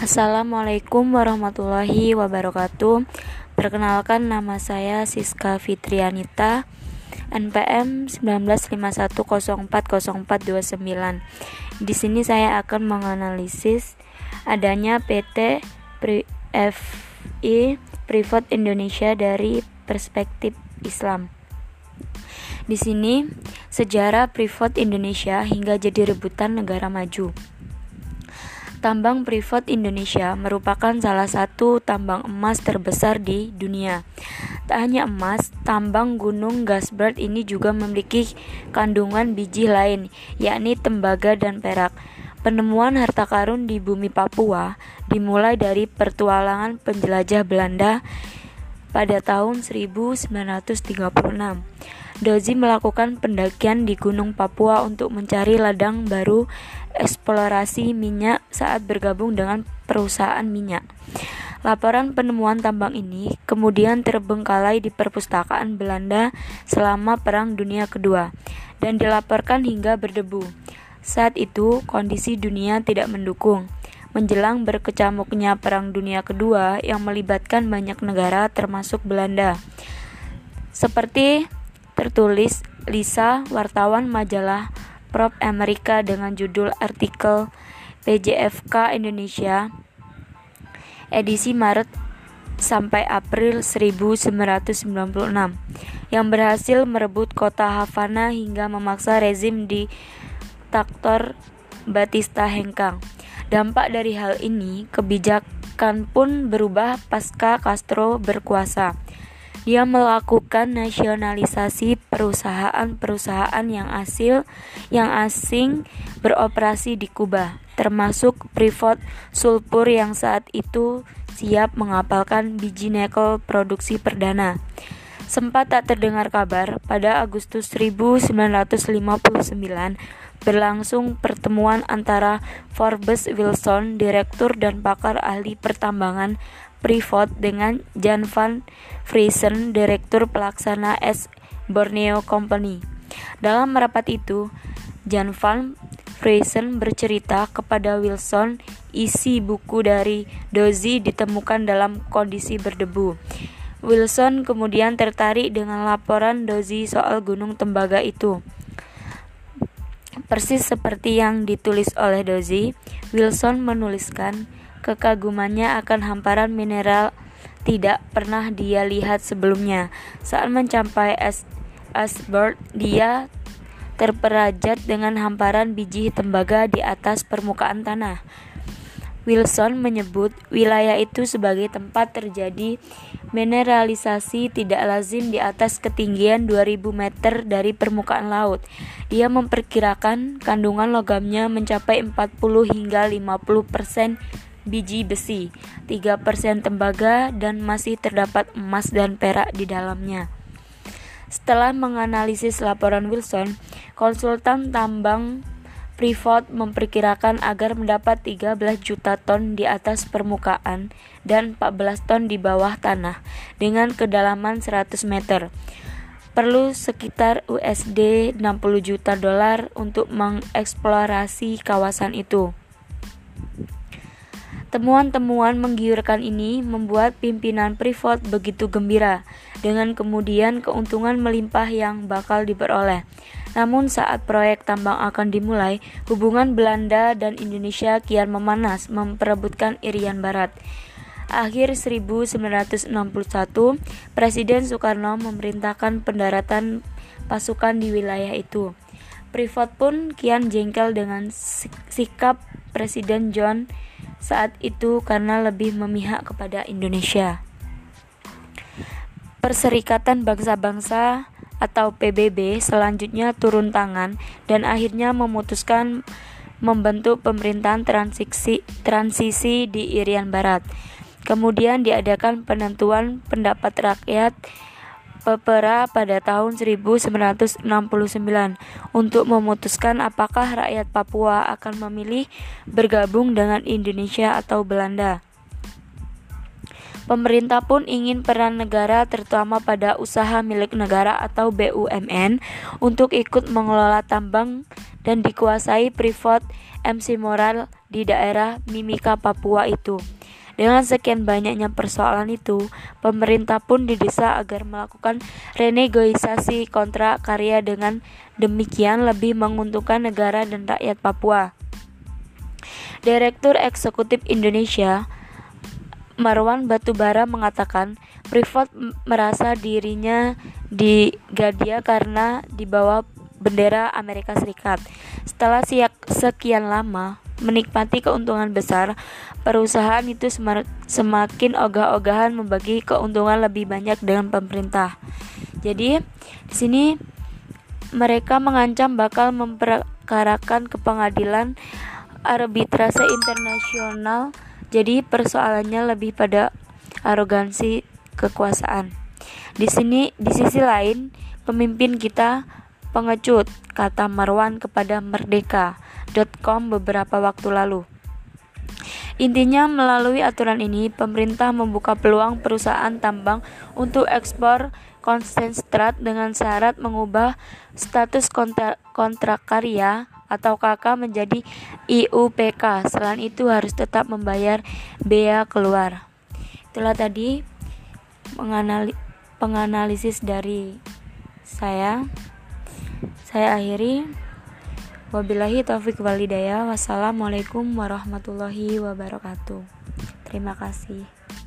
Assalamualaikum warahmatullahi wabarakatuh. Perkenalkan, nama saya Siska Fitrianita, NPM 1951040429. Di sini saya akan menganalisis adanya PT PFI Privat Indonesia dari perspektif Islam. Di sini sejarah Freeport Indonesia hingga jadi rebutan negara maju. Tambang Freeport Indonesia merupakan salah satu tambang emas terbesar di dunia. Tak hanya emas, tambang gunung Grasberg ini juga memiliki kandungan biji lain, yakni tembaga dan perak. Penemuan harta karun di bumi Papua dimulai dari pertualangan penjelajah Belanda pada tahun 1936. Dozy melakukan pendakian di Gunung Papua untuk mencari ladang baru eksplorasi minyak saat bergabung dengan perusahaan minyak. Laporan penemuan tambang ini kemudian terbengkalai di perpustakaan Belanda selama Perang Dunia Kedua dan dilaporkan hingga berdebu. Saat itu kondisi dunia tidak mendukung. Menjelang berkecamuknya Perang Dunia Kedua yang melibatkan banyak negara termasuk Belanda. Seperti tertulis Lisa, wartawan majalah Prop Amerika dengan judul artikel PJFK Indonesia edisi Maret sampai April 1996 yang berhasil merebut kota Havana hingga memaksa rezim diktator Batista hengkang. Dampak dari hal ini, kebijakan pun berubah pasca Castro berkuasa. Dia melakukan nasionalisasi perusahaan-perusahaan yang asing beroperasi di Kuba, termasuk Freeport Sulphur yang saat itu siap mengapalkan biji nikel produksi perdana. Sempat tak terdengar kabar, pada Agustus 1959 berlangsung pertemuan antara Forbes Wilson, direktur dan pakar ahli pertambangan Freeport, dengan Jan van Friesen, direktur pelaksana S. Borneo Company. Dalam rapat itu, Jan van Friesen bercerita kepada Wilson isi buku dari Dozy ditemukan dalam kondisi berdebu. Wilson kemudian tertarik dengan laporan Dozy soal gunung tembaga itu. Persis seperti yang ditulis oleh Dozy, Wilson menuliskan kekagumannya akan hamparan mineral tidak pernah dia lihat sebelumnya. Saat mencapai Asbert, dia terperajat dengan hamparan biji tembaga di atas permukaan tanah. Wilson menyebut wilayah itu sebagai tempat terjadi mineralisasi tidak lazim di atas ketinggian 2000 meter dari permukaan laut. Dia memperkirakan kandungan logamnya mencapai 40 hingga 50% biji besi, 3% tembaga, dan masih terdapat emas dan perak di dalamnya. Setelah menganalisis laporan Wilson, konsultan tambang Freeport memperkirakan agar mendapat 13 juta ton di atas permukaan dan 14 ton di bawah tanah dengan kedalaman 100 meter. Perlu sekitar USD 60 juta dolar untuk mengeksplorasi kawasan itu. Temuan-temuan menggiurkan ini membuat pimpinan Freeport begitu gembira dengan kemudian keuntungan melimpah yang bakal diperoleh. Namun saat proyek tambang akan dimulai, hubungan Belanda dan Indonesia kian memanas, memperebutkan Irian Barat. Akhir 1961, Presiden Soekarno memerintahkan pendaratan pasukan di wilayah itu. Freeport pun kian jengkel dengan sikap Presiden John saat itu karena lebih memihak kepada Indonesia. Perserikatan Bangsa-Bangsa atau PBB selanjutnya turun tangan dan akhirnya memutuskan membentuk pemerintahan transisi di Irian Barat. Kemudian diadakan penentuan pendapat rakyat pepera pada tahun 1969 untuk memutuskan apakah rakyat Papua akan memilih bergabung dengan Indonesia atau Belanda. Pemerintah pun ingin peran negara terutama pada usaha milik negara atau BUMN untuk ikut mengelola tambang dan dikuasai Freeport MC Moral di daerah Mimika, Papua itu. Dengan sekian banyaknya persoalan itu, pemerintah pun didesak agar melakukan renegosiasi kontrak karya, dengan demikian lebih menguntungkan negara dan rakyat Papua. Direktur Eksekutif Indonesia, Marwan Batubara, mengatakan Freeport merasa dirinya digadia karena di bawah bendera Amerika Serikat. Setelah sekian lama menikmati keuntungan besar, perusahaan itu semakin ogah-ogahan membagi keuntungan lebih banyak dengan pemerintah. Jadi, di sini mereka mengancam bakal memperkarakan ke pengadilan arbitrase internasional. Jadi persoalannya lebih pada arogansi kekuasaan. Di sisi lain, pemimpin kita pengecut, kata Marwan kepada Merdeka.com beberapa waktu lalu. Intinya, melalui aturan ini, pemerintah membuka peluang perusahaan tambang untuk ekspor konsentrat dengan syarat mengubah status kontrak karya atau KK menjadi IUPK. Selain itu harus tetap membayar bea keluar. Itulah tadi penganalisis dari saya. Saya akhiri. Wabillahi taufiq wal hidayah. Wassalamualaikum warahmatullahi wabarakatuh. Terima kasih.